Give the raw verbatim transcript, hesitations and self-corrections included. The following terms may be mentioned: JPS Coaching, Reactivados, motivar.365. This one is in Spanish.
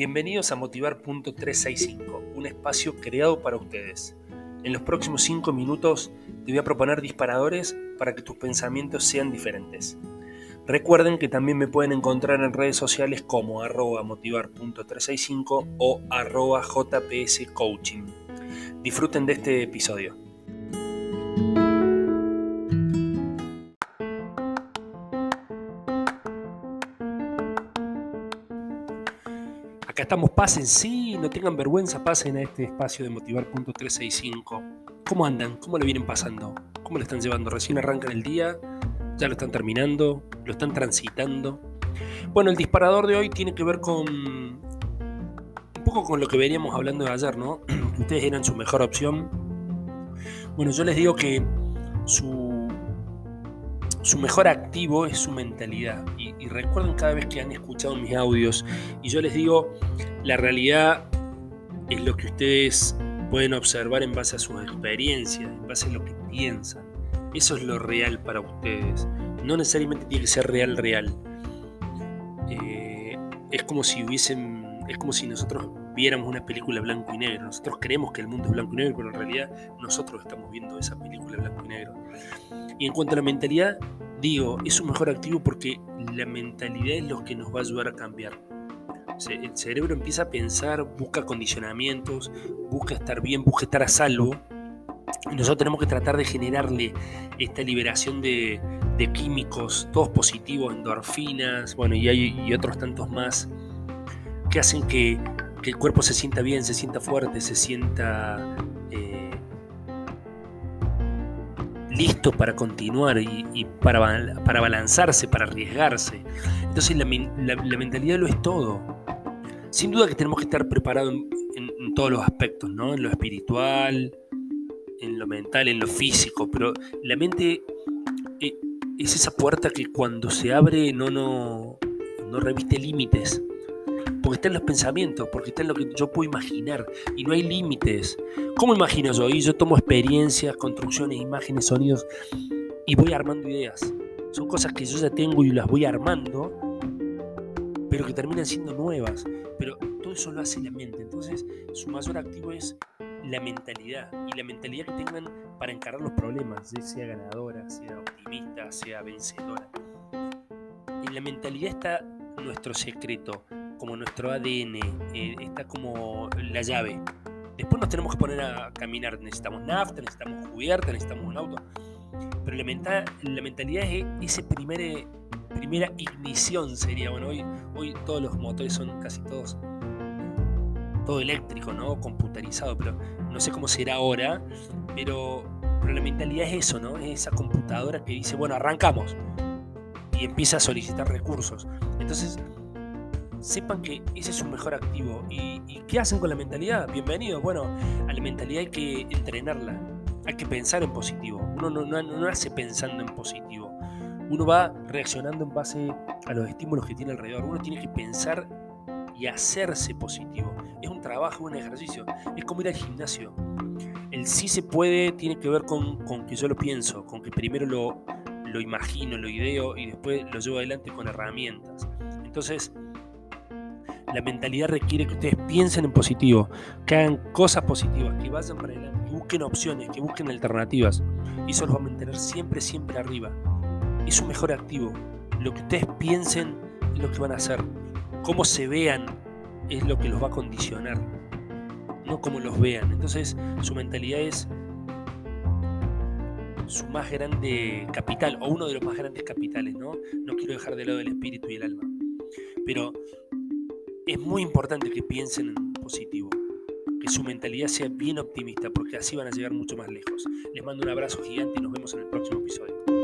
Bienvenidos a motivar punto trescientos sesenta y cinco, un espacio creado para ustedes. En los próximos cinco minutos te voy a proponer disparadores para que tus pensamientos sean diferentes. Recuerden que también me pueden encontrar en redes sociales como arroba motivar punto trescientos sesenta y cinco o arroba J P S Coaching. Disfruten de este episodio. Acá estamos, pasen, sí, no tengan vergüenza, pasen a este espacio de motivar punto trescientos sesenta y cinco. ¿Cómo andan? ¿Cómo lo vienen pasando? ¿Cómo lo están llevando? Recién arrancan el día, ya lo están terminando, lo están transitando. Bueno, el disparador de hoy tiene que ver con un poco con lo que veníamos hablando de ayer, ¿no? Ustedes eran su mejor opción. Bueno, yo les digo que su, su mejor activo es su mentalidad. Y, y recuerden cada vez que han escuchado mis audios, y yo les digo, la realidad es lo que ustedes pueden observar en base a sus experiencias, en base a lo que piensan. Eso es lo real para ustedes. No necesariamente tiene que ser real, real. Eh, es como si hubiesen, es como si nosotros viéramos una película blanco y negro. Nosotros creemos que el mundo es blanco y negro, pero en realidad nosotros estamos viendo esa película blanco y negro. Y en cuanto a la mentalidad, digo, es un mejor activo porque la mentalidad es lo que nos va a ayudar a cambiar. El cerebro empieza a pensar, busca condicionamientos, busca estar bien, busca estar a salvo. Nosotros tenemos que tratar de generarle esta liberación de, de químicos, todos positivos, endorfinas, bueno, y hay y otros tantos más, que hacen que, que el cuerpo se sienta bien, se sienta fuerte, se sienta eh, listo para continuar y, y para, para balanzarse, para arriesgarse. Entonces la, la, la mentalidad lo es todo. Sin duda que tenemos que estar preparados en, en, en todos los aspectos, ¿no? En lo espiritual, en lo mental, en lo físico, pero la mente eh, es esa puerta que cuando se abre no, no, no reviste límites, porque está en los pensamientos, porque está en lo que yo puedo imaginar, y no hay límites. ¿Cómo imagino yo? Y yo tomo experiencias, construcciones, imágenes, sonidos, y voy armando ideas. Son cosas que yo ya tengo y las voy armando, pero que terminan siendo nuevas, pero todo eso lo hace la mente. Entonces su mayor activo es la mentalidad, y la mentalidad que tengan para encarar los problemas, sea ganadora, sea optimista, sea vencedora. En la mentalidad está nuestro secreto, como nuestro A D N, eh, está como la llave. Después nos tenemos que poner a caminar, necesitamos nafta, necesitamos cubierta, necesitamos un auto, pero la, menta- la mentalidad es ese primer, eh, primera ignición sería, bueno, hoy, hoy todos los motores son casi todos todo eléctrico, ¿no? Computarizado, pero no sé cómo será ahora, pero, pero la mentalidad es eso, ¿no? Es esa computadora que dice, bueno, arrancamos, y empieza a solicitar recursos. Entonces, sepan que ese es su mejor activo. ¿Y, y qué hacen con la mentalidad? Bienvenidos. Bueno, a la mentalidad hay que entrenarla, hay que pensar en positivo. Uno no, no, no hace pensando en positivo, uno va reaccionando en base a los estímulos que tiene alrededor. Uno tiene que pensar y hacerse positivo. Es un trabajo, un ejercicio. Es como ir al gimnasio. El sí se puede tiene que ver con, con que yo lo pienso, con que primero lo, lo imagino, lo ideo y después lo llevo adelante con herramientas. Entonces, la mentalidad requiere que ustedes piensen en positivo, que hagan cosas positivas, que vayan para adelante, que busquen opciones, que busquen alternativas. Y eso los va a mantener siempre, siempre arriba. Es su mejor activo. Lo que ustedes piensen es lo que van a hacer. Cómo se vean es lo que los va a condicionar, no cómo los vean. Entonces su mentalidad es su más grande capital, o uno de los más grandes capitales, ¿no? No quiero dejar de lado el espíritu y el alma, pero es muy importante que piensen en positivo, que su mentalidad sea bien optimista, porque así van a llegar mucho más lejos. Les mando un abrazo gigante y nos vemos en el próximo episodio.